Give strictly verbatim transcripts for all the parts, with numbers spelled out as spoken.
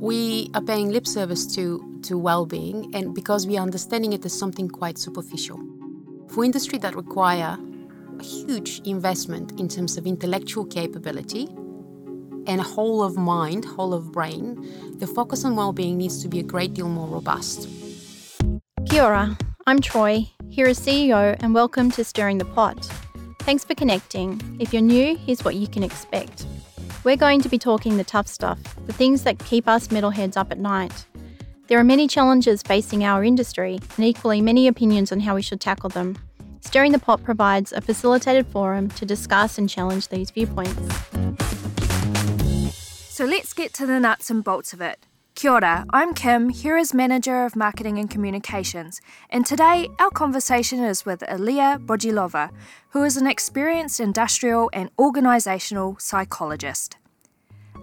we are paying lip service to, to well-being, and because we are understanding it as something quite superficial. For industry that require a huge investment in terms of intellectual capability and whole of mind, whole of brain, the focus on well-being needs to be a great deal more robust. Kia ora, I'm Troy, HERA C E O, and welcome to Stirring the Pot. Thanks for connecting. If you're new, here's what you can expect. We're going to be talking the tough stuff, the things that keep us metalheads up at night. There are many challenges facing our industry, and equally many opinions on how we should tackle them. Stirring the Pot provides a facilitated forum to discuss and challenge these viewpoints. So let's get to the nuts and bolts of it. Kia ora, I'm Kim, HERA's Manager of Marketing and Communications, and today our conversation is with Aliya Bogilova, who is an experienced industrial and organisational psychologist.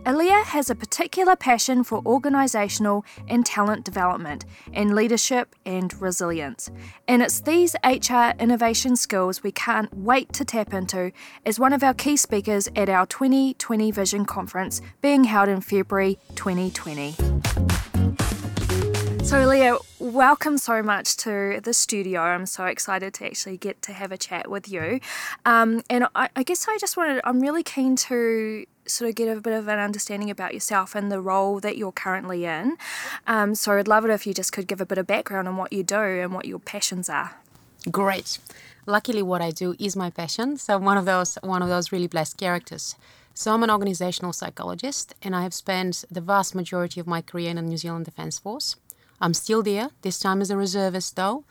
Aliya has a particular passion for organisational and talent development and leadership and resilience, and it's these H R innovation skills we can't wait to tap into as one of our key speakers at our twenty twenty Vision Conference being held in February twenty twenty. So Aliya, welcome so much to the studio. I'm so excited to actually get to have a chat with you. Um, and I, I guess I just wanted, I'm really keen to sort of get a bit of an understanding about yourself and the role that you're currently in. Um, so I'd love it if you just could give a bit of background on what you do and what your passions are. Great. Luckily, what I do is my passion. So I'm one of those, one of those really blessed characters. So I'm an organisational psychologist, and I have spent the vast majority of my career in the New Zealand Defence Force. I'm still there, this time as a reservist though,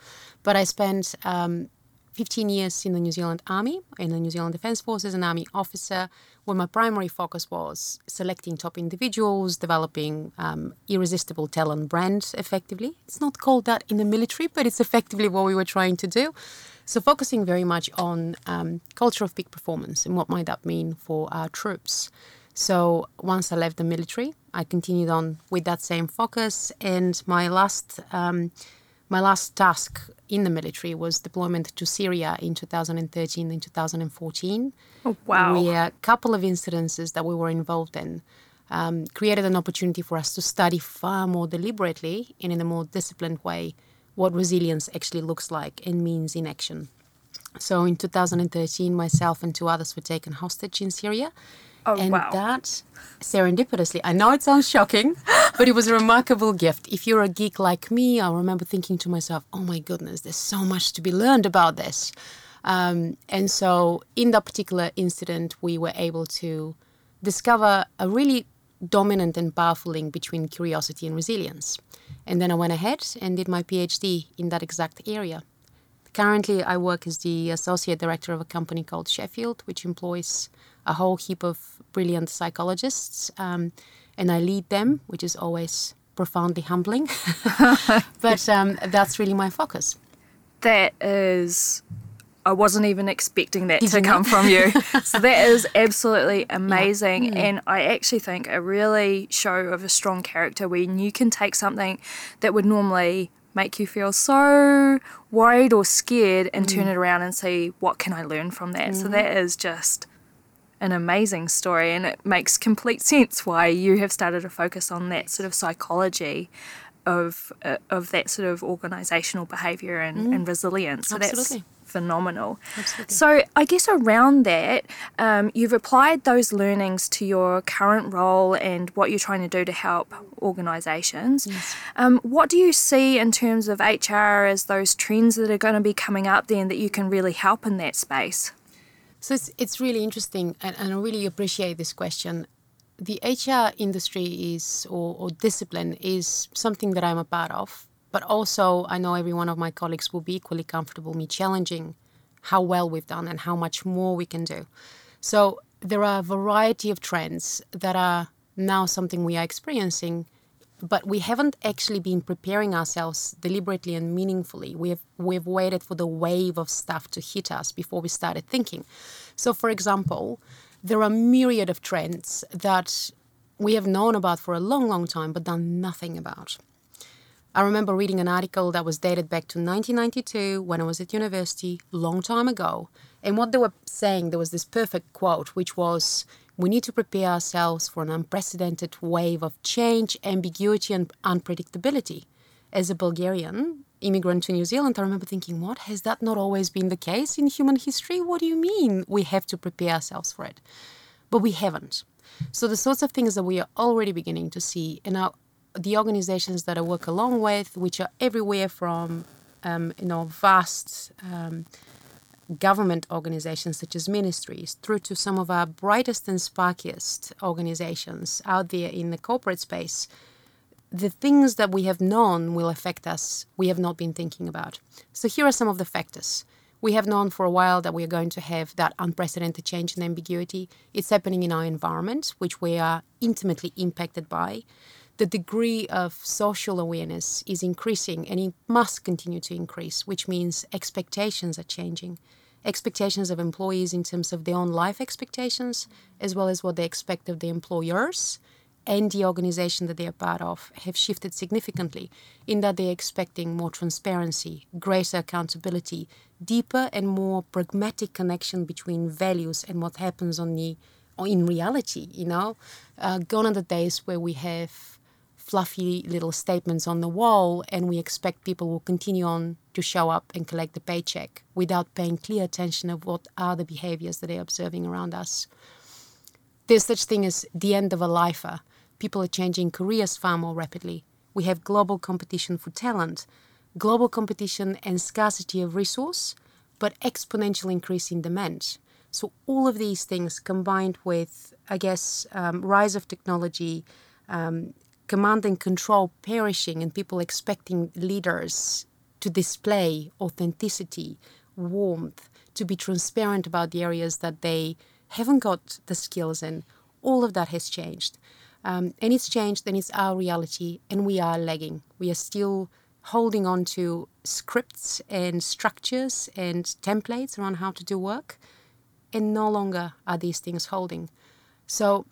but I spent um, fifteen years in the New Zealand Army, in the New Zealand Defence Force as an Army officer, where my primary focus was selecting top individuals, developing um, irresistible talent brand effectively. It's not called that in the military, but it's effectively what we were trying to do. So focusing very much on um, culture of peak performance and what might that mean for our troops. So once I left the military, I continued on with that same focus, and my last um, my last task in the military was deployment to Syria in two thousand thirteen and two thousand fourteen. Oh, wow. We had a couple of incidences that we were involved in um, created an opportunity for us to study far more deliberately and in a more disciplined way what resilience actually looks like and means in action. So in two thousand thirteen, myself and two others were taken hostage in Syria. Oh, and wow. That, serendipitously, I know it sounds shocking, but it was a remarkable gift. If you're a geek like me, I remember thinking to myself, oh my goodness, there's so much to be learned about this. Um, and so in that particular incident, we were able to discover a really dominant and powerful link between curiosity and resilience. And then I went ahead and did my PhD in that exact area. Currently, I work as the associate director of a company called Sheffield, which employs a whole heap of brilliant psychologists, um, and I lead them, which is always profoundly humbling. But um, that's really my focus. That is... I wasn't even expecting that Isn't to come it? From you. So that is absolutely amazing. Yeah. Mm. And I actually think a really show of a strong character when you can take something that would normally make you feel so worried or scared and mm. turn it around and see what can I learn from that. Mm. So that is just an amazing story, and it makes complete sense why you have started to focus on that sort of psychology of uh, of that sort of organisational behaviour and, mm. and resilience. So Absolutely. That's phenomenal. Absolutely. So I guess around that, um, you've applied those learnings to your current role and what you're trying to do to help organisations. Yes. Um, what do you see in terms of H R as those trends that are going to be coming up then that you can really help in that space? So it's, it's really interesting, and, and I really appreciate this question. The H R industry is, or, or discipline is something that I'm a part of, but also I know every one of my colleagues will be equally comfortable me challenging how well we've done and how much more we can do. So there are a variety of trends that are now something we are experiencing, but we haven't actually been preparing ourselves deliberately and meaningfully. We have, we've waited for the wave of stuff to hit us before we started thinking. So, for example, there are a myriad of trends that we have known about for a long, long time, but done nothing about. I remember reading an article that was dated back to nineteen ninety-two when I was at university, long time ago. And what they were saying, there was this perfect quote, which was, We need to prepare ourselves for an unprecedented wave of change, ambiguity and unpredictability. As a Bulgarian immigrant to New Zealand, I remember thinking, what, has that not always been the case in human history? What do you mean we have to prepare ourselves for it? But we haven't. So the sorts of things that we are already beginning to see, and our, the organizations that I work along with, which are everywhere from um, you know, vast um, government organizations such as ministries through to some of our brightest and sparkiest organizations out there in the corporate space, the things that we have known will affect us, we have not been thinking about. So here are some of the factors. We have known for a while that we are going to have that unprecedented change in ambiguity. It's happening in our environment, which we are intimately impacted by. The degree of social awareness is increasing, and it must continue to increase, which means expectations are changing. Expectations of employees in terms of their own life expectations, as well as what they expect of their employers and the organization that they are part of, have shifted significantly in that they're expecting more transparency, greater accountability, deeper and more pragmatic connection between values and what happens on the, or in reality, you know. Uh, gone are the days where we have fluffy little statements on the wall and we expect people will continue on to show up and collect the paycheck without paying clear attention of what are the behaviors that they're observing around us. There's such thing as the end of a lifer. People are changing careers far more rapidly. We have global competition for talent, global competition and scarcity of resource, but exponential increase in demand. So all of these things combined with, I guess, um, rise of technology, um, command and control perishing, and people expecting leaders to display authenticity, warmth, to be transparent about the areas that they haven't got the skills in. All of that has changed. Um, and it's changed, and it's our reality, and we are lagging. We are still holding on to scripts and structures and templates around how to do work, and no longer are these things holding. So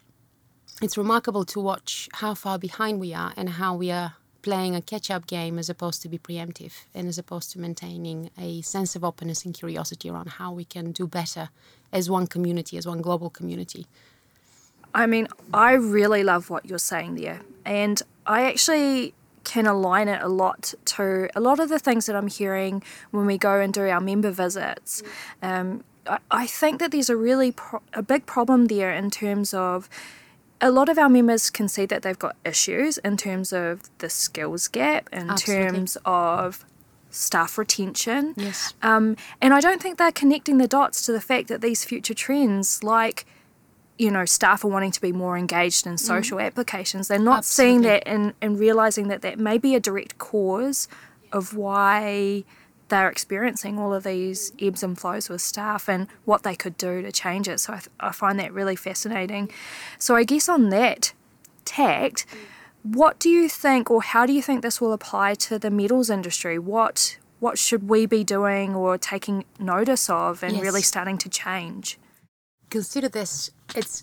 it's remarkable to watch how far behind we are and how we are playing a catch-up game as opposed to be preemptive and as opposed to maintaining a sense of openness and curiosity around how we can do better as one community, as one global community. I mean, I really love what you're saying there. And I actually can align it a lot to a lot of the things that I'm hearing when we go and do our member visits. Um, I, I think that there's a really pro- a big problem there in terms of a lot of our members can see that they've got issues in terms of the skills gap, in Absolutely. terms of staff retention. Yes. Um, and I don't think they're connecting the dots to the fact that these future trends, like, you know, staff are wanting to be more engaged in social mm. applications. They're not Absolutely. seeing that and, and realising that that may be a direct cause of why they're experiencing all of these ebbs and flows with staff and what they could do to change it. So I, th- I find that really fascinating. So I guess on that tact, what do you think, or how do you think this will apply to the metals industry? What what should we be doing or taking notice of and yes. really starting to change? Consider this, it's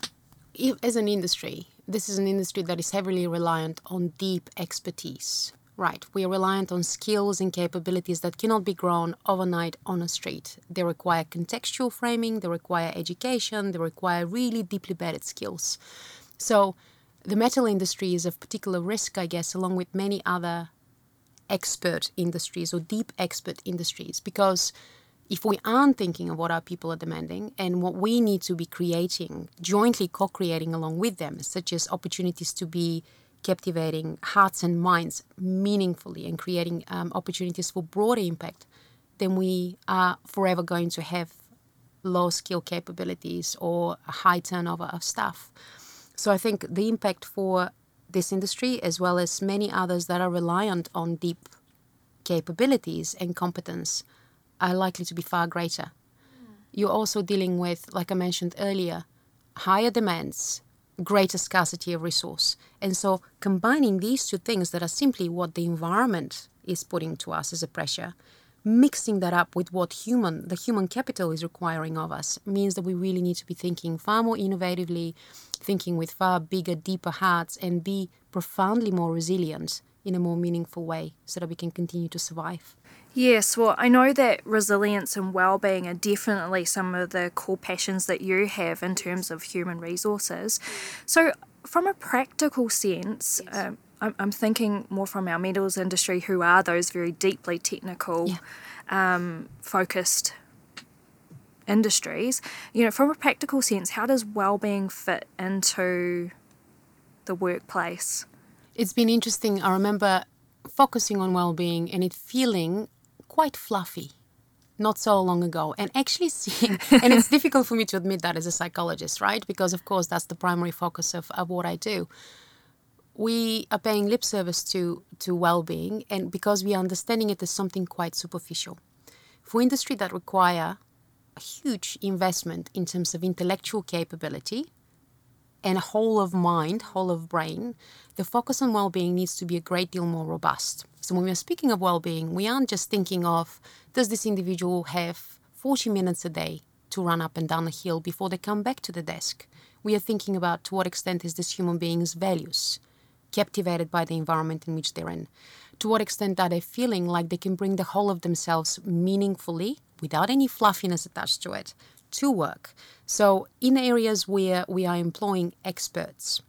as an industry, this is an industry that is heavily reliant on deep expertise, right? We are reliant on skills and capabilities that cannot be grown overnight on a street. They require contextual framing, they require education, they require really deeply embedded skills. So the metal industry is of particular risk, I guess, along with many other expert industries or deep expert industries, because if we aren't thinking of what our people are demanding and what we need to be creating, jointly co-creating along with them, such as opportunities to be captivating hearts and minds meaningfully and creating um, opportunities for broader impact, then we are forever going to have low skill capabilities or a high turnover of staff. So I think the impact for this industry, as well as many others that are reliant on deep capabilities and competence, are likely to be far greater. You're also dealing with, like I mentioned earlier, higher demands, greater scarcity of resource. And so combining these two things that are simply what the environment is putting to us as a pressure, mixing that up with what human, the human capital is requiring of us, means that we really need to be thinking far more innovatively, thinking with far bigger, deeper hearts, and be profoundly more resilient in a more meaningful way so that we can continue to survive. Yes, well, I know that resilience and well-being are definitely some of the core passions that you have in terms of human resources. So from a practical sense, yes. um, I'm, I'm thinking more from our metals industry, who are those very deeply technical, yeah. um, focused industries. You know, from a practical sense, how does well-being fit into the workplace? It's been interesting. I remember focusing on well-being and it feeling quite fluffy not so long ago, and actually seeing, and it's difficult for me to admit that as a psychologist, right? Because of course that's the primary focus of, of what I do. We are paying lip service to to well-being, and because we are understanding it as something quite superficial. For industry that require a huge investment in terms of intellectual capability and whole of mind, whole of brain, the focus on well-being needs to be a great deal more robust. So when we are speaking of well-being, we aren't just thinking of, does this individual have forty minutes a day to run up and down a hill before they come back to the desk? We are thinking about to what extent is this human being's values captivated by the environment in which they're in? To what extent are they feeling like they can bring the whole of themselves meaningfully, without any fluffiness attached to it, to work? So in areas where we are employing experts,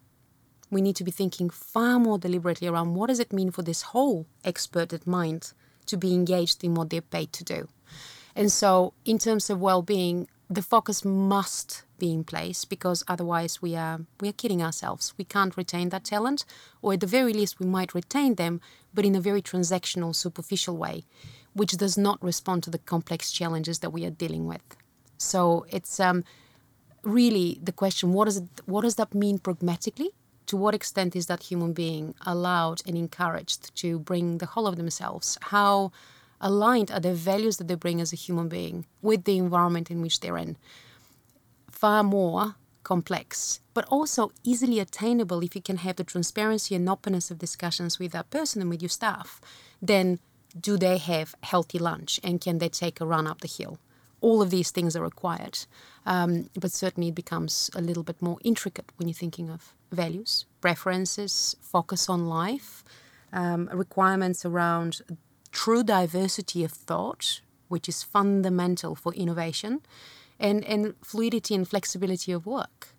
we need to be thinking far more deliberately around what does it mean for this whole experted mind to be engaged in what they're paid to do. And so in terms of well-being, the focus must be in place, because otherwise we are we are kidding ourselves. We can't retain that talent, or at the very least we might retain them, but in a very transactional, superficial way, which does not respond to the complex challenges that we are dealing with. So it's um, really the question, what does it, what does that mean pragmatically? To what extent is that human being allowed and encouraged to bring the whole of themselves? How aligned are the values that they bring as a human being with the environment in which they're in? Far more complex, but also easily attainable if you can have the transparency and openness of discussions with that person and with your staff. Then do they have healthy lunch, and can they take a run up the hill? All of these things are required, um, but certainly it becomes a little bit more intricate when you're thinking of values, preferences, focus on life, um, requirements around true diversity of thought, which is fundamental for innovation, and, and fluidity and flexibility of work.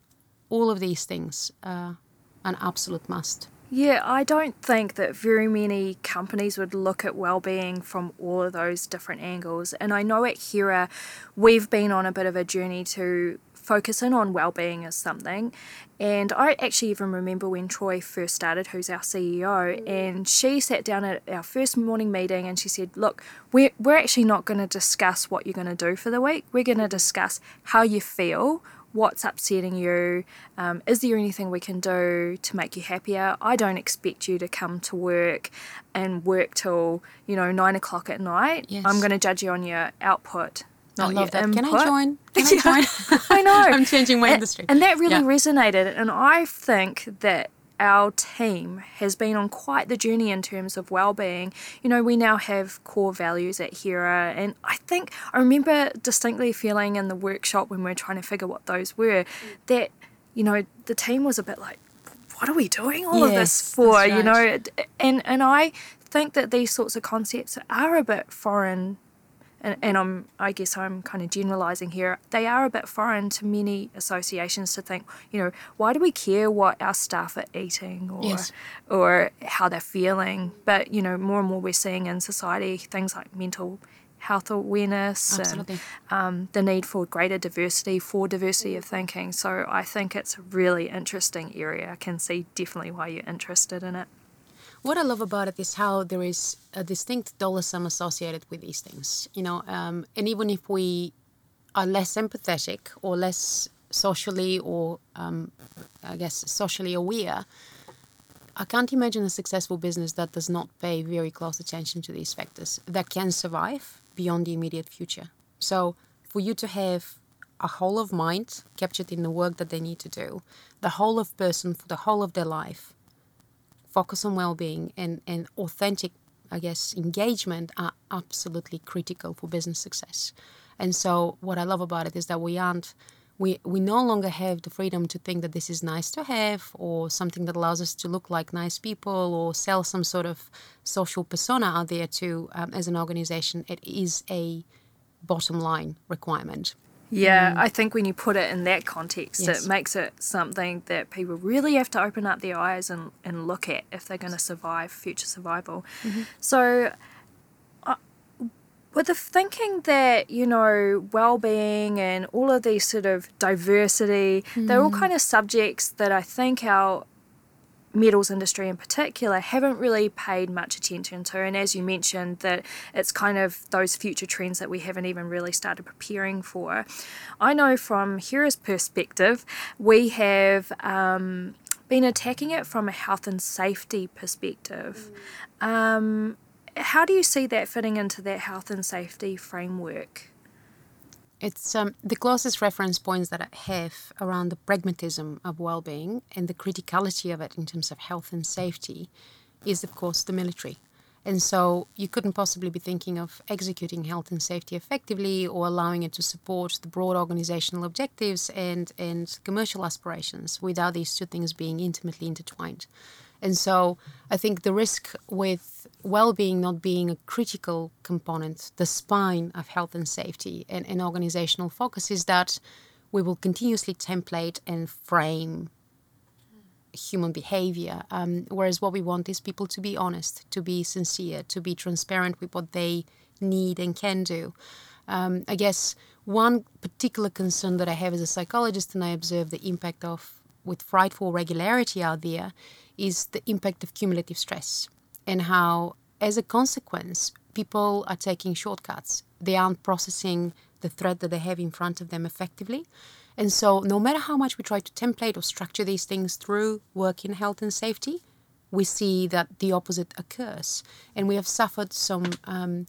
All of these things are an absolute must. Yeah, I don't think that very many companies would look at well-being from all of those different angles. And I know at HERA, we've been on a bit of a journey to focus in on well-being as something. And I actually even remember when Troy first started, who's our C E O, and she sat down at our first morning meeting and she said, look, we're, we're actually not going to discuss what you're going to do for the week. We're going to discuss how you feel. What's upsetting you? Um, is there anything we can do to make you happier? I don't expect you to come to work and work till, you know, nine o'clock at night. Yes. I'm going to judge you on your output. I love that. Input. Can I join? Can I join? I know. I'm changing my and, industry. And that really yeah. resonated. And I think that our team has been on quite the journey in terms of well-being. You know, we now have core values at HERA, and I think I remember distinctly feeling in the workshop when we were trying to figure what those were, that, you know, the team was a bit like, what are we doing all yes, of this for? Right. You know, and and I think that these sorts of concepts are a bit foreign. And, and I'm, I guess I'm kind of generalising here, they are a bit foreign to many associations to think, you know, why do we care what our staff are eating or yes. or how they're feeling? But, you know, more and more we're seeing in society things like mental health awareness Absolutely. and um, the need for greater diversity, for diversity of thinking. So I think it's a really interesting area. I can see definitely why you're interested in it. What I love about it is how there is a distinct dollar sum associated with these things, you know, um, and even if we are less empathetic or less socially or, um, I guess, socially aware, I can't imagine a successful business that does not pay very close attention to these factors that can survive beyond the immediate future. So for you to have a whole of mind captured in the work that they need to do, the whole of person for the whole of their life, focus on well-being and, and authentic, I guess, engagement are absolutely critical for business success. And so what I love about it is that we aren't We, we no longer have the freedom to think that this is nice to have or something that allows us to look like nice people or sell some sort of social persona out there to, um, as an organization. It is a bottom line requirement. Yeah, um, I think when you put it in that context, yes. It makes it something that people really have to open up their eyes and, and look at if they're going to survive, future survival. Mm-hmm. So... with the thinking that, you know, well-being and all of these sort of diversity, mm. they're all kind of subjects that I think our metals industry in particular haven't really paid much attention to. And as you mentioned, that it's kind of those future trends that we haven't even really started preparing for. I know from HERA's perspective, we have... Um, been attacking it from a health and safety perspective. Mm. Um How do you see that fitting into that health and safety framework? It's um, the closest reference points that I have around the pragmatism of well-being and the criticality of it in terms of health and safety is, of course, the military. And so you couldn't possibly be thinking of executing health and safety effectively or allowing it to support the broad organizational objectives and, and commercial aspirations without these two things being intimately intertwined. And so I think the risk with well-being not being a critical component, the spine of health and safety and, and organizational focus, is that we will continuously template and frame human behavior. Um, whereas what we want is people to be honest, to be sincere, to be transparent with what they need and can do. Um, I guess one particular concern that I have as a psychologist, and I observe the impact of with frightful regularity out there, is the impact of cumulative stress and how, as a consequence, people are taking shortcuts. They aren't processing the threat that they have in front of them effectively. And so no matter how much we try to template or structure these things through work in health and safety, we see that the opposite occurs. And we have suffered some, um,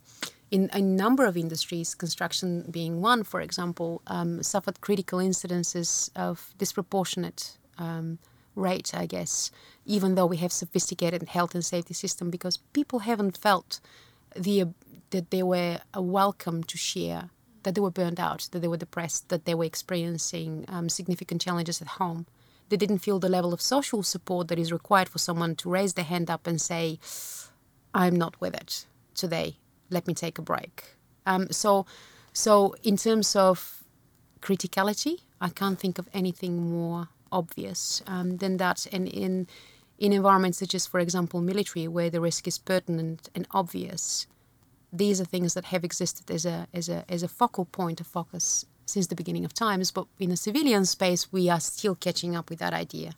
in a number of industries, construction being one, for example, um, suffered critical incidences of disproportionate um rate, I guess, even though we have sophisticated health and safety system, because people haven't felt the that they were welcome to share, that they were burned out, that they were depressed, that they were experiencing um, significant challenges at home. They didn't feel the level of social support that is required for someone to raise their hand up and say, I'm not with it today, let me take a break. Um, so, so in terms of criticality, I can't think of anything more obvious um, than that. And in in environments such as, for example, military, where the risk is pertinent and obvious, these are things that have existed as a as a as a focal point of focus since the beginning of times. But in a civilian space, we are still catching up with that idea.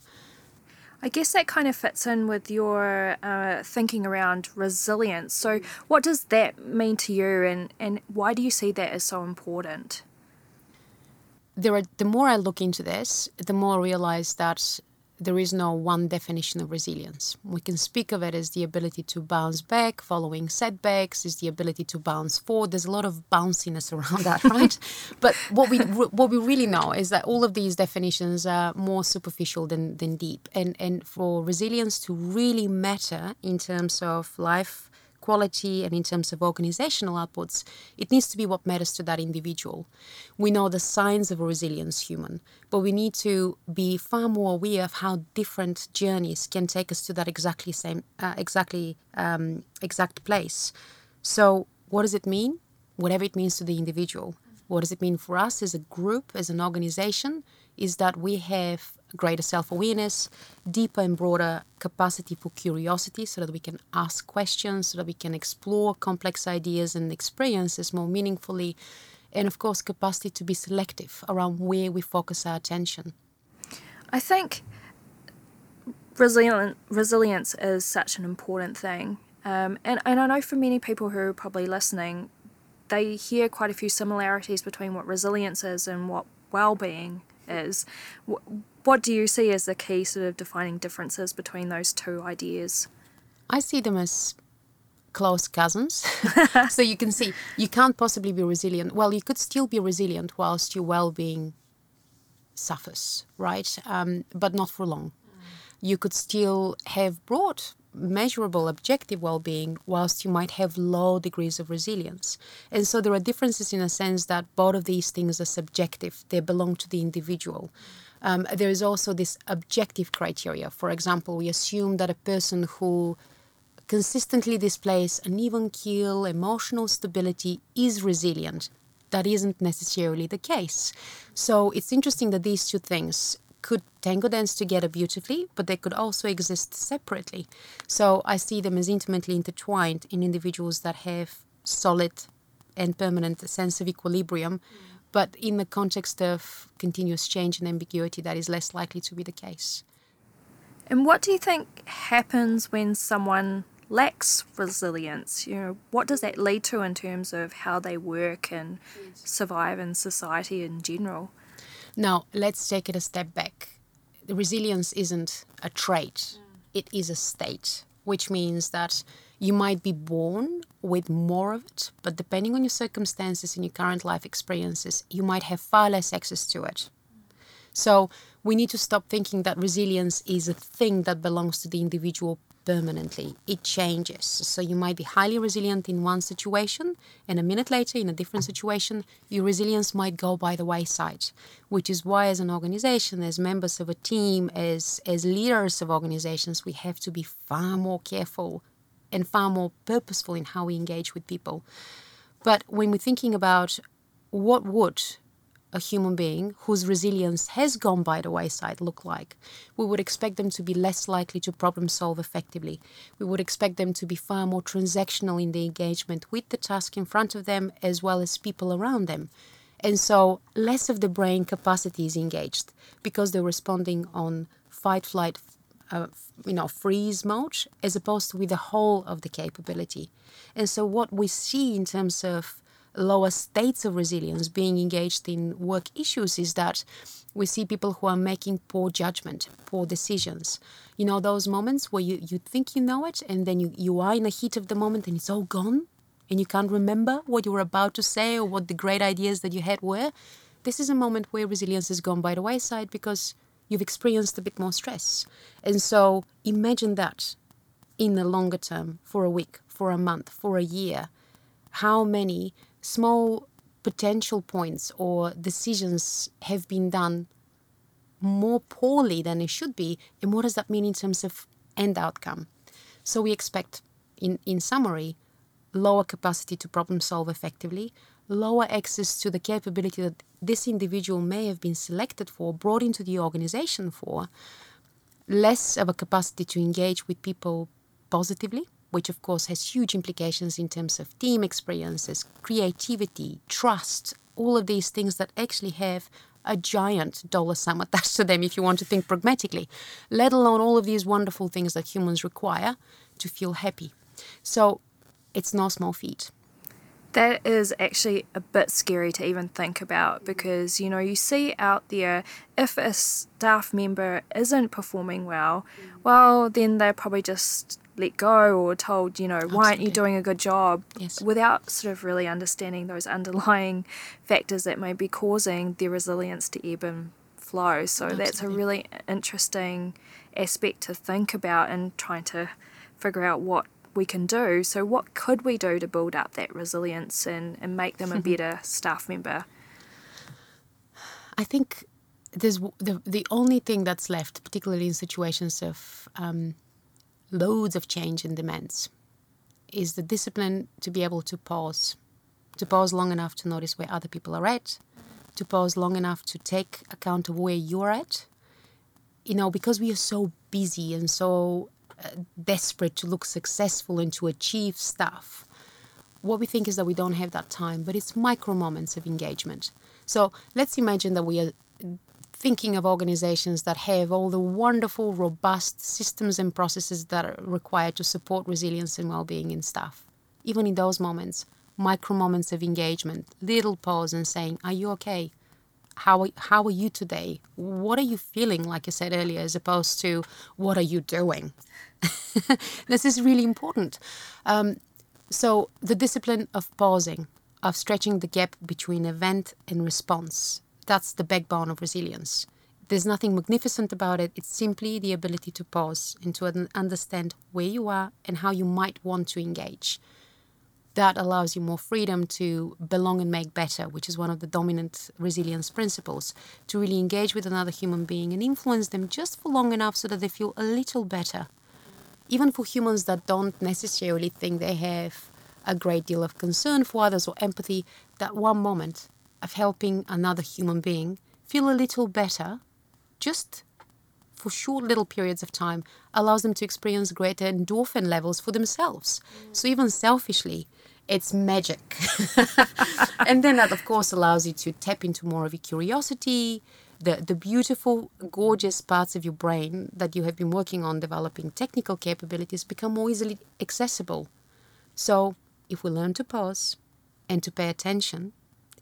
I guess that kind of fits in with your uh, thinking around resilience. So what does that mean to you, and, and why do you see that as so important? There are, the more I look into this, the more I realize that there is no one definition of resilience. We can speak of it as the ability to bounce back following setbacks, is the ability to bounce forward. There's a lot of bounciness around that, right? But what we what we really know is that all of these definitions are more superficial than, than deep. And, and for resilience to really matter in terms of life quality and in terms of organizational outputs, it needs to be what matters to that individual. We know the signs of a resilience human, but we need to be far more aware of how different journeys can take us to that exactly same, uh, exactly um, exact place. So what does it mean? Whatever it means to the individual. What does it mean for us as a group, as an organization, is that we have greater self-awareness, deeper and broader capacity for curiosity so that we can ask questions, so that we can explore complex ideas and experiences more meaningfully, and of course capacity to be selective around where we focus our attention. I think resilient, resilience is such an important thing. Um, and, and I know for many people who are probably listening, they hear quite a few similarities between what resilience is and what well-being is. What, What do you see as the key sort of defining differences between those two ideas? I see them as close cousins. So you can see you can't possibly be resilient. Well, you could still be resilient whilst your well-being suffers, right? Um, but not for long. You could still have broad measurable objective well-being, whilst you might have low degrees of resilience. And so there are differences in a sense that both of these things are subjective. They belong to the individual. Um, there is also this objective criteria. For example, we assume that a person who consistently displays an even keel, emotional stability, is resilient. That isn't necessarily the case. So it's interesting that these two things could tango dance together beautifully, but they could also exist separately. So I see them as intimately intertwined in individuals that have solid and permanent sense of equilibrium, but in the context of continuous change and ambiguity, that is less likely to be the case. And what do you think happens when someone lacks resilience? You know, what does that lead to in terms of how they work and survive in society in general? Now, let's take it a step back. The resilience isn't a trait. It is a state, which means that you might be born with more of it, but depending on your circumstances and your current life experiences, you might have far less access to it. So we need to stop thinking that resilience is a thing that belongs to the individual permanently. It changes. So you might be highly resilient in one situation, and a minute later, in a different situation, your resilience might go by the wayside, which is why as an organization, as members of a team, as, as leaders of organizations, we have to be far more careful and far more purposeful in how we engage with people. But when we're thinking about what would a human being whose resilience has gone by the wayside look like, we would expect them to be less likely to problem solve effectively. We would expect them to be far more transactional in the engagement with the task in front of them as well as people around them. And so less of the brain capacity is engaged because they're responding on fight, flight, Uh, you know, freeze mode, as opposed to with the whole of the capability. And so what we see in terms of lower states of resilience being engaged in work issues is that we see people who are making poor judgment, poor decisions. You know, those moments where you, you think you know it, and then you, you are in the heat of the moment and it's all gone, and you can't remember what you were about to say or what the great ideas that you had were. This is a moment where resilience has gone by the wayside because you've experienced a bit more stress. And so imagine that in the longer term, for a week, for a month, for a year, how many small potential points or decisions have been done more poorly than it should be, and what does that mean in terms of end outcome? So we expect, in, in summary, lower capacity to problem solve effectively, lower access to the capability that this individual may have been selected for, brought into the organization for, less of a capacity to engage with people positively, which of course has huge implications in terms of team experiences, creativity, trust, all of these things that actually have a giant dollar sum attached to them if you want to think pragmatically, let alone all of these wonderful things that humans require to feel happy. So it's no small feat. That is actually a bit scary to even think about because, you know, you see out there if a staff member isn't performing well, well, then they're probably just let go or told, you know, absolutely, why aren't you doing a good job? Yes. Without sort of really understanding those underlying factors that may be causing their resilience to ebb and flow. So absolutely, that's a really interesting aspect to think about and trying to figure out what we can do. So what could we do to build up that resilience and, and make them a better staff member? I think there's the, the only thing that's left, particularly in situations of um, loads of change and demands, is the discipline to be able to pause, to pause long enough to notice where other people are at, to pause long enough to take account of where you're at. You know, because we are so busy and so Uh, desperate to look successful and to achieve stuff, what we think is that we don't have that time, but it's micro moments of engagement. So let's imagine that we are thinking of organizations that have all the wonderful, robust systems and processes that are required to support resilience and well-being in staff. Even in those moments, micro moments of engagement, little pause and saying, are you okay? How are, how are you today? What are you feeling, like I said earlier, as opposed to what are you doing? This is really important. Um, so the discipline of pausing, of stretching the gap between event and response, that's the backbone of resilience. There's nothing magnificent about it. It's simply the ability to pause and to understand where you are and how you might want to engage. That allows you more freedom to belong and make better, which is one of the dominant resilience principles, to really engage with another human being and influence them just for long enough so that they feel a little better. Even for humans that don't necessarily think they have a great deal of concern for others or empathy, that one moment of helping another human being feel a little better, just for short little periods of time, allows them to experience greater endorphin levels for themselves. Mm. So even selfishly, it's magic. And then that, of course, allows you to tap into more of your curiosity, the, the beautiful, gorgeous parts of your brain that you have been working on developing technical capabilities become more easily accessible. So if we learn to pause and to pay attention,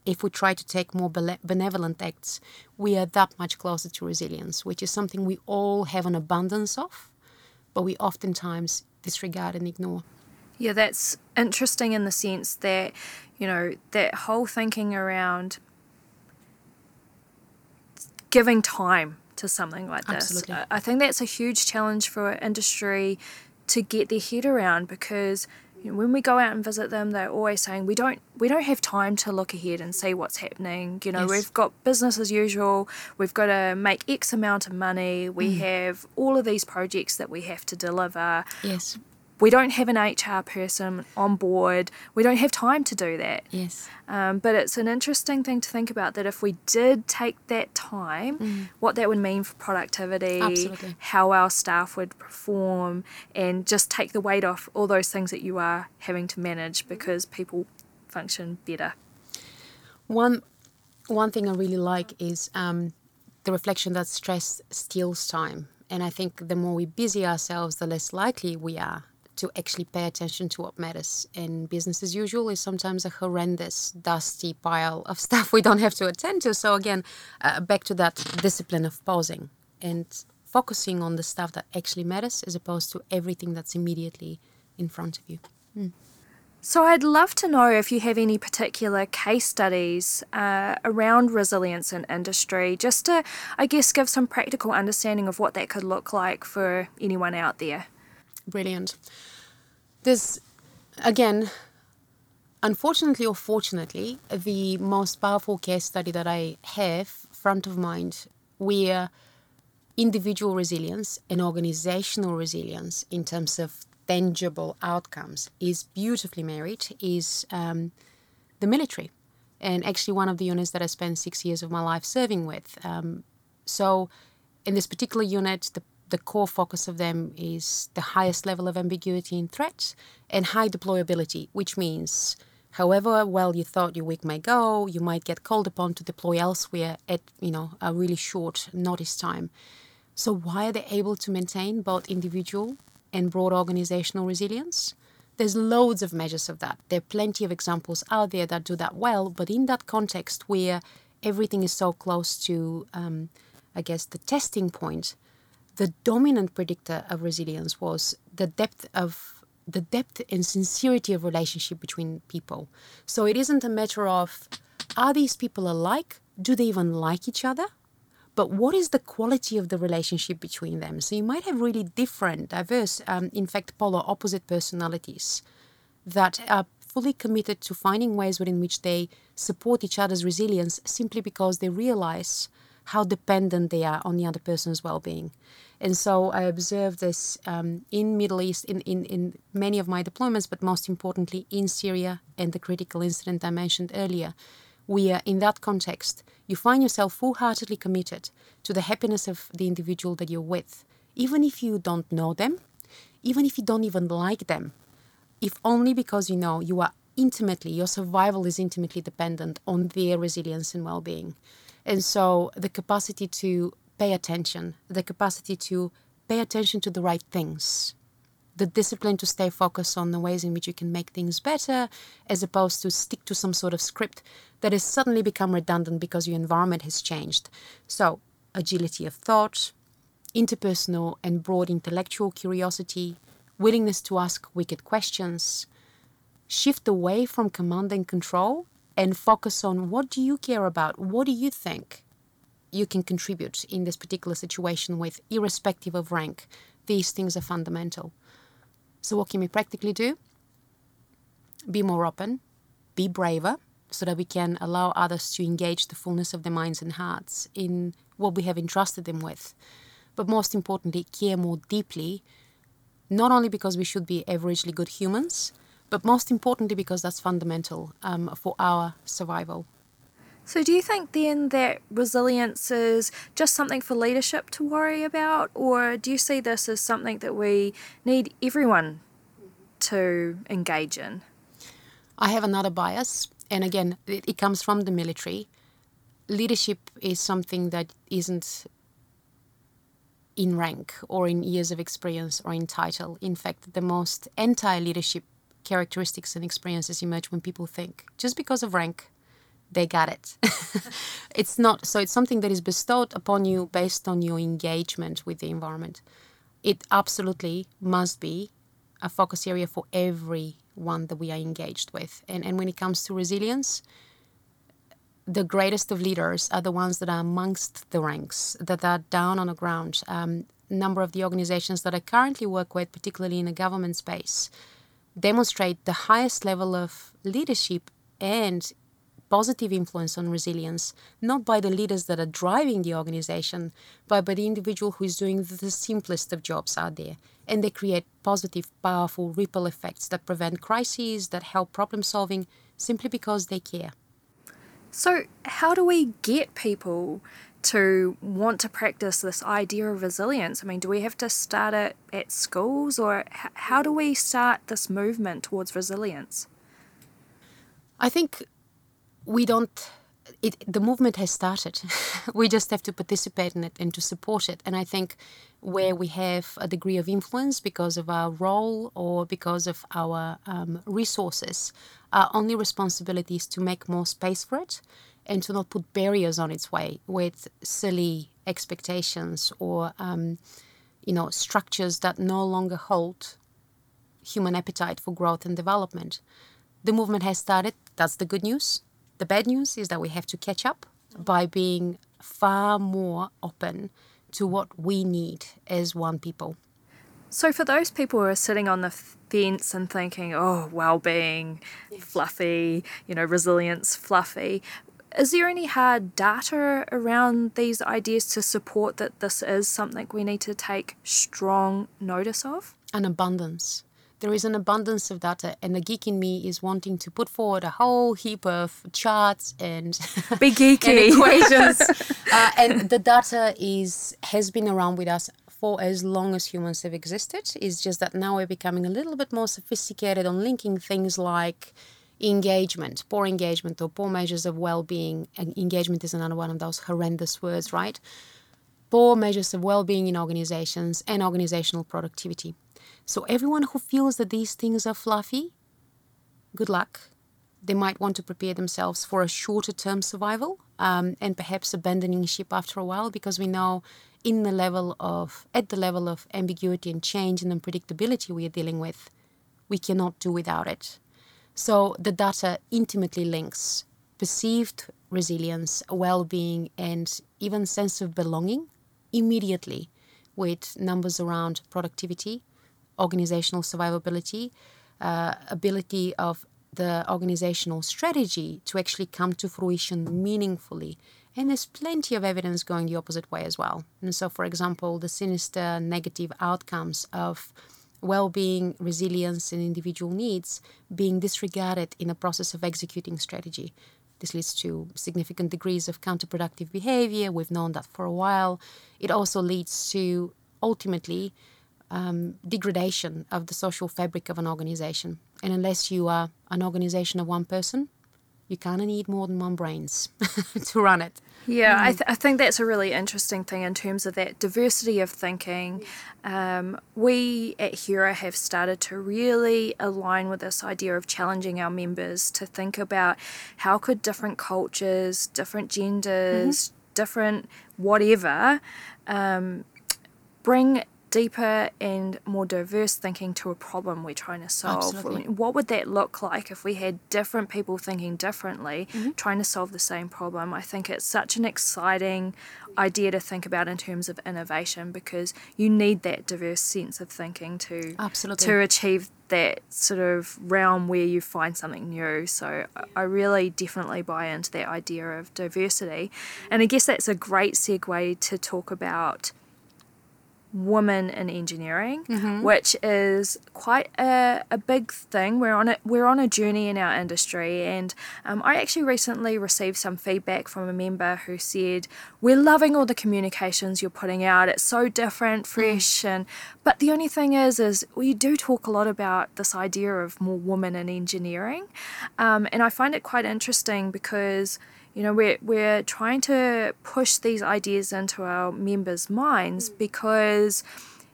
if we try to take more benevolent acts, we are that much closer to resilience, which is something we all have an abundance of, but we oftentimes disregard and ignore. Yeah, that's interesting in the sense that, you know, that whole thinking around giving time to something like this. Absolutely. I think that's a huge challenge for industry to get their head around, because when we go out and visit them, they're always saying, we don't we don't have time to look ahead and see what's happening. You know, yes. We've got business as usual. We've got to make X amount of money. We mm. have all of these projects that we have to deliver. Yes. We don't have an H R person on board. We don't have time to do that. Yes. Um, but it's an interesting thing to think about, that if we did take that time, mm. what that would mean for productivity, Absolutely. How our staff would perform, and just take the weight off all those things that you are having to manage, because people function better. One, one thing I really like is um, the reflection that stress steals time. And I think the more we busy ourselves, the less likely we are to actually pay attention to what matters. And business as usual is sometimes a horrendous, dusty pile of stuff we don't have to attend to. So again, uh, back to that discipline of pausing and focusing on the stuff that actually matters, as opposed to everything that's immediately in front of you. Mm. So I'd love to know if you have any particular case studies uh, around resilience in industry, just to, I guess, give some practical understanding of what that could look like for anyone out there. Brilliant. There's, again, unfortunately or fortunately, the most powerful case study that I have front of mind, where individual resilience and organizational resilience in terms of tangible outcomes is beautifully married, is um, the military. And actually one of the units that I spent six years of my life serving with. Um, so in this particular unit, the The core focus of them is the highest level of ambiguity in threat and high deployability, which means however well you thought your week may go, you might get called upon to deploy elsewhere at, you know, a really short notice time. So why are they able to maintain both individual and broad organizational resilience? There's loads of measures of that. There are plenty of examples out there that do that well, but in that context where everything is so close to, um, I guess, the testing point, the dominant predictor of resilience was the depth of the depth and sincerity of relationship between people. So it isn't a matter of, are these people alike? Do they even like each other? But what is the quality of the relationship between them? So you might have really different, diverse, um, in fact, polar opposite personalities that are fully committed to finding ways within which they support each other's resilience, simply because they realize how dependent they are on the other person's well-being. And so I observed this um, in Middle East, in, in, in many of my deployments, but most importantly in Syria and the critical incident I mentioned earlier, where in that context, you find yourself full-heartedly committed to the happiness of the individual that you're with, even if you don't know them, even if you don't even like them, if only because you know you are intimately, your survival is intimately dependent on their resilience and well-being. And so the capacity to pay attention, the capacity to pay attention to the right things, the discipline to stay focused on the ways in which you can make things better, as opposed to stick to some sort of script that has suddenly become redundant because your environment has changed. So agility of thought, interpersonal and broad intellectual curiosity, willingness to ask wicked questions, shift away from command and control, and focus on what do you care about? What do you think? you can contribute in this particular situation with, irrespective of rank. These things are fundamental. So what can we practically do? Be more open, be braver, so that we can allow others to engage the fullness of their minds and hearts in what we have entrusted them with. But most importantly, care more deeply, not only because we should be averagely good humans, but most importantly because that's fundamental um, for our survival. So do you think then that resilience is just something for leadership to worry about, or do you see this as something that we need everyone to engage in? I have another bias, and again, it comes from the military. Leadership is something that isn't in rank or in years of experience or in title. In fact, the most anti-leadership characteristics and experiences emerge when people think, just because of rank, they got it. It's not. So it's something that is bestowed upon you based on your engagement with the environment. It absolutely must be a focus area for everyone that we are engaged with. And, and when it comes to resilience, the greatest of leaders are the ones that are amongst the ranks, that are down on the ground. Um, number of the organizations that I currently work with, particularly in the government space, demonstrate the highest level of leadership and positive influence on resilience, not by the leaders that are driving the organization, but by the individual who is doing the simplest of jobs out there. And they create positive, powerful ripple effects that prevent crises, that help problem solving, simply because they care. So how do we get people to want to practice this idea of resilience? I mean, do we have to start it at schools, or how do we start this movement towards resilience? I think we don't, it, the movement has started. We just have to participate in it and to support it. And I think where we have a degree of influence because of our role or because of our um, resources, our only responsibility is to make more space for it and to not put barriers on its way with silly expectations or, um, you know, structures that no longer hold human appetite for growth and development. The movement has started. That's the good news. The bad news is that we have to catch up by being far more open to what we need as one people. So for those people who are sitting on the fence and thinking, oh, well-being, yes, fluffy, you know, resilience, fluffy, is there any hard data around these ideas to support that this is something we need to take strong notice of? An abundance. There is an abundance of data, and the geek in me is wanting to put forward a whole heap of charts and big geeky and equations. uh, and the data is has been around with us for as long as humans have existed. It's just that now we're becoming a little bit more sophisticated on linking things like engagement, poor engagement, or poor measures of well-being. And engagement is another one of those horrendous words, right? Poor measures of well-being in organizations and organizational productivity. So everyone who feels that these things are fluffy, good luck. They might want to prepare themselves for a shorter-term survival um, and perhaps abandoning ship after a while, because we know in the level of, at the level of ambiguity and change and unpredictability we are dealing with, we cannot do without it. So the data intimately links perceived resilience, well-being, and even sense of belonging immediately with numbers around productivity, organizational survivability, uh, ability of the organizational strategy to actually come to fruition meaningfully. And there's plenty of evidence going the opposite way as well. And so, for example, the sinister negative outcomes of well-being, resilience, and individual needs being disregarded in the process of executing strategy. This leads to significant degrees of counterproductive behavior. We've known that for a while. It also leads to, ultimately, Um, degradation of the social fabric of an organization. And unless you are an organization of one person, you kind of need more than one brains to run it. Yeah, mm. I, th- I think that's a really interesting thing in terms of that diversity of thinking. Um, we at HERA have started to really align with this idea of challenging our members to think about how could different cultures, different genders, mm-hmm. different whatever, um, bring deeper and more diverse thinking to a problem we're trying to solve. Absolutely. What would that look like if we had different people thinking differently, mm-hmm. trying to solve the same problem? I think it's such an exciting idea to think about in terms of innovation, because you need that diverse sense of thinking to Absolutely. to achieve that sort of realm where you find something new. So I really definitely buy into that idea of diversity. And I guess that's a great segue to talk about women in engineering, mm-hmm. which is quite a, a big thing. We're on a, we're on a journey in our industry, and um, I actually recently received some feedback from a member who said, we're loving all the communications you're putting out. It's so different, fresh, mm. and but the only thing is, is we do talk a lot about this idea of more women in engineering, um, and I find it quite interesting because, you know, we're, we're trying to push these ideas into our members' minds because,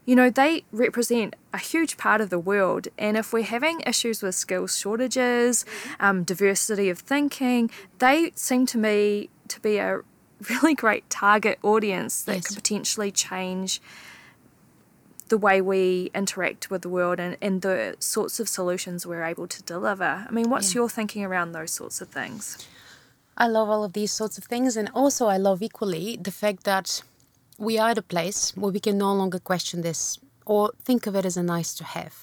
you know, they represent a huge part of the world. And if we're having issues with skills shortages, um, diversity of thinking, they seem to me to be a really great target audience that yes. could potentially change the way we interact with the world and, and the sorts of solutions we're able to deliver. I mean, what's yeah. your thinking around those sorts of things? I love all of these sorts of things, and also I love equally the fact that we are at a place where we can no longer question this or think of it as a nice to have.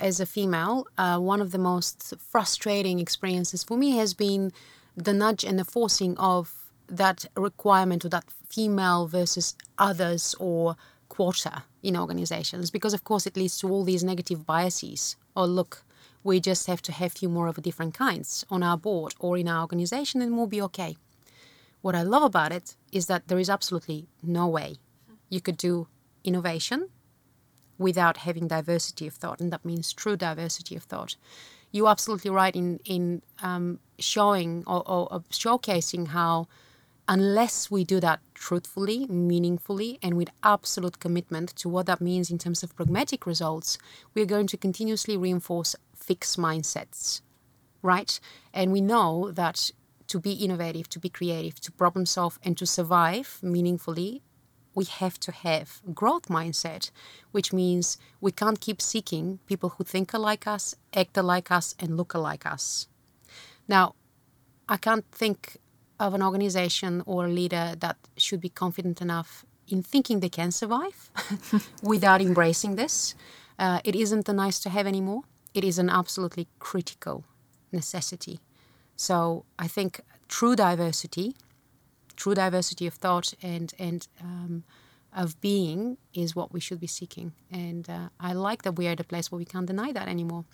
As a female, uh, one of the most frustrating experiences for me has been the nudge and the forcing of that requirement or that female versus others or quota in organizations, because of course it leads to all these negative biases. Oh, look, we just have to have few more of different kinds on our board or in our organization and we'll be okay. What I love about it is that there is absolutely no way you could do innovation without having diversity of thought, and that means true diversity of thought. You're absolutely right in, in um, showing or, or showcasing how unless we do that truthfully, meaningfully, and with absolute commitment to what that means in terms of pragmatic results, we're going to continuously reinforce fixed mindsets, right? And we know that to be innovative, to be creative, to problem solve, and to survive meaningfully, we have to have growth mindset, which means we can't keep seeking people who think alike us, act alike us, and look alike us. Now, I can't think of an organization or a leader that should be confident enough in thinking they can survive without embracing this. Uh, it isn't a nice to have anymore. It is an absolutely critical necessity. So I think true diversity, true diversity of thought and, and um, of being is what we should be seeking. And uh, I like that we are at a place where we can't deny that anymore.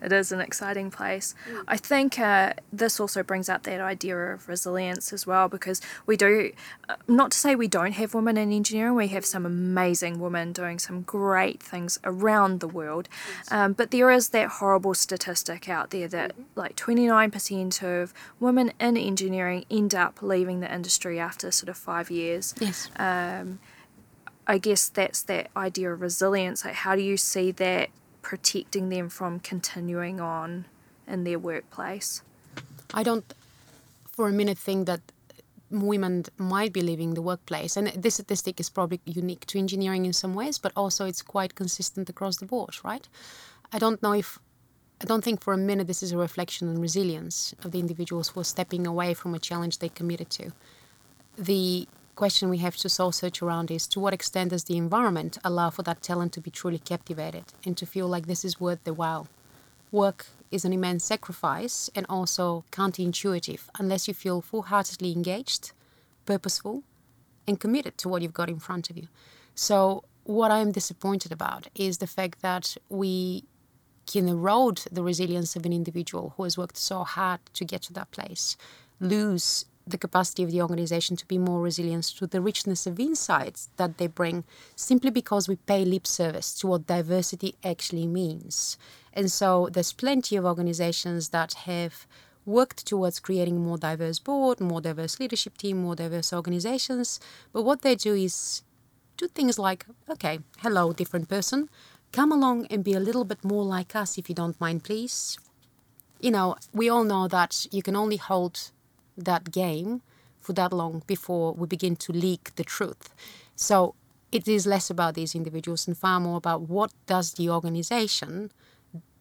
It is an exciting place. Mm. I think uh, this also brings up that idea of resilience as well, because we do, uh, not to say we don't have women in engineering, we have some amazing women doing some great things around the world, yes. um, but there is that horrible statistic out there that mm-hmm. like twenty-nine percent of women in engineering end up leaving the industry after sort of five years. Yes. Um, I guess that's that idea of resilience. Like, how do you see that protecting them from continuing on in their workplace? I don't for a minute think that women might be leaving the workplace, and this statistic is probably unique to engineering in some ways, but also it's quite consistent across the board, right? I don't know if I don't think for a minute this is a reflection on resilience of the individuals who are stepping away from a challenge they committed to. The question we have to soul search around is, to what extent does the environment allow for that talent to be truly captivated and to feel like this is worth the while? Work is an immense sacrifice and also counterintuitive unless you feel full-heartedly engaged, purposeful, and committed to what you've got in front of you. So what I'm disappointed about is the fact that we can erode the resilience of an individual who has worked so hard to get to that place, lose the capacity of the organization to be more resilient to the richness of insights that they bring, simply because we pay lip service to what diversity actually means. And so there's plenty of organizations that have worked towards creating more diverse board, more diverse leadership team, more diverse organizations. But what they do is do things like, okay, hello, different person, come along and be a little bit more like us if you don't mind, please. You know, we all know that you can only hold that game for that long before we begin to leak the truth. So it is less about these individuals and far more about what does the organisation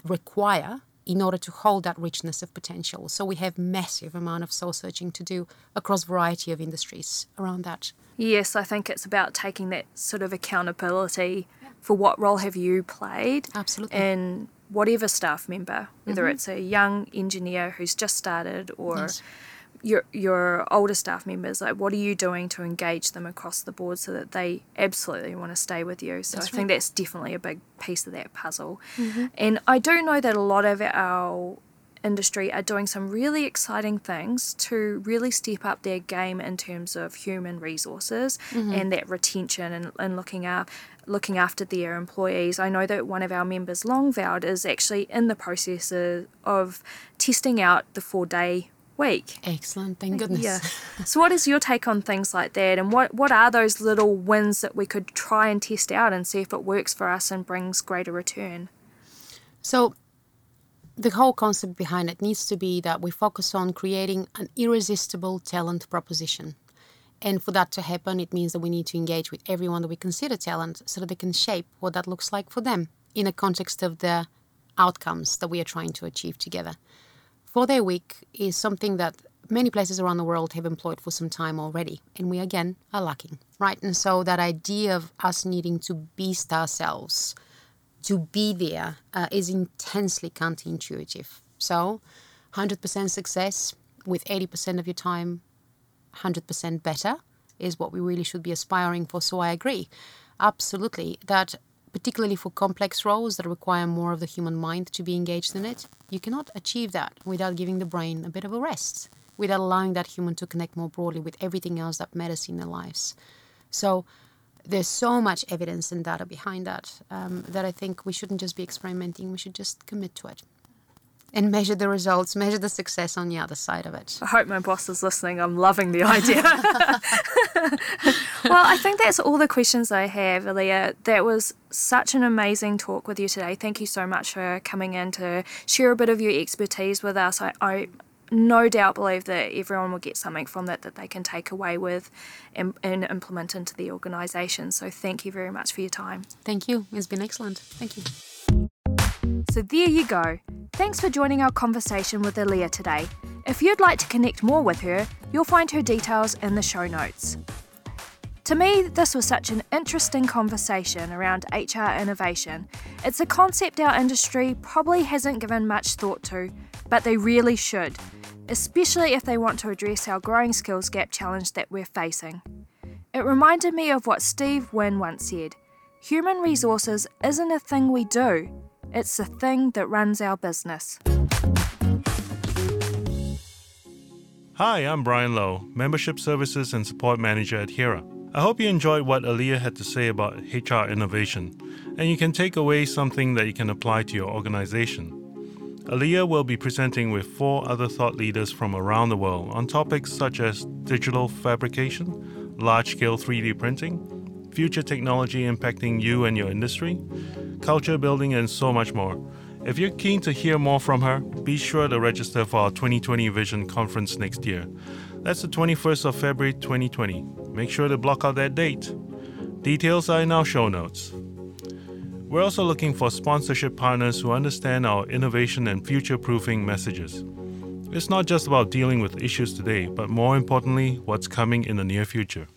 require in order to hold that richness of potential. So we have massive amount of soul searching to do across a variety of industries around that. Yes, I think it's about taking that sort of accountability for what role have you played. Absolutely. In whatever staff member, whether mm-hmm. it's a young engineer who's just started or yes. your your older staff members, like what are you doing to engage them across the board so that they absolutely want to stay with you? So that's I right. think that's definitely a big piece of that puzzle. Mm-hmm. And I do know that a lot of our industry are doing some really exciting things to really step up their game in terms of human resources mm-hmm. and that retention and, and looking up, looking after their employees. I know that one of our members, Longvoud, is actually in the process of testing out the four-day week. Excellent, thank goodness. Yeah. So what is your take on things like that, and what, what are those little wins that we could try and test out and see if it works for us and brings greater return? So the whole concept behind it needs to be that we focus on creating an irresistible talent proposition. And for that to happen, it means that we need to engage with everyone that we consider talent so that they can shape what that looks like for them in the context of the outcomes that we are trying to achieve together. Four-day week is something that many places around the world have employed for some time already. And we, again, are lacking, right? And so that idea of us needing to beast ourselves to be there uh, is intensely counterintuitive. So one hundred percent success with eighty percent of your time, one hundred percent better is what we really should be aspiring for. So I agree, absolutely, that particularly for complex roles that require more of the human mind to be engaged in it, you cannot achieve that without giving the brain a bit of a rest, without allowing that human to connect more broadly with everything else that matters in their lives. So there's so much evidence and data behind that um, that I think we shouldn't just be experimenting. We should just commit to it and measure the results, measure the success on the other side of it. I hope my boss is listening. I'm loving the idea. Well, I think that's all the questions I have, Aliya. That was such an amazing talk with you today. Thank you so much for coming in to share a bit of your expertise with us. I, I no doubt believe that everyone will get something from that that they can take away with and, and implement into the organisation. So thank you very much for your time. Thank you. It's been excellent. Thank you. So there you go. Thanks for joining our conversation with Aliya today. If you'd like to connect more with her, you'll find her details in the show notes. To me, this was such an interesting conversation around H R innovation. It's a concept our industry probably hasn't given much thought to, but they really should, especially if they want to address our growing skills gap challenge that we're facing. It reminded me of what Steve Wynn once said, "Human resources isn't a thing we do, it's the thing that runs our business." Hi, I'm Brian Lowe, Membership Services and Support Manager at HERA. I hope you enjoyed what Aliya had to say about H R innovation, and you can take away something that you can apply to your organization. Aliya will be presenting with four other thought leaders from around the world on topics such as digital fabrication, large-scale three D printing, future technology impacting you and your industry, culture building, and so much more. If you're keen to hear more from her, be sure to register for our twenty twenty Vision Conference next year. That's the twenty-first of February twenty twenty. Make sure to block out that date. Details are in our show notes. We're also looking for sponsorship partners who understand our innovation and future-proofing messages. It's not just about dealing with issues today, but more importantly, what's coming in the near future.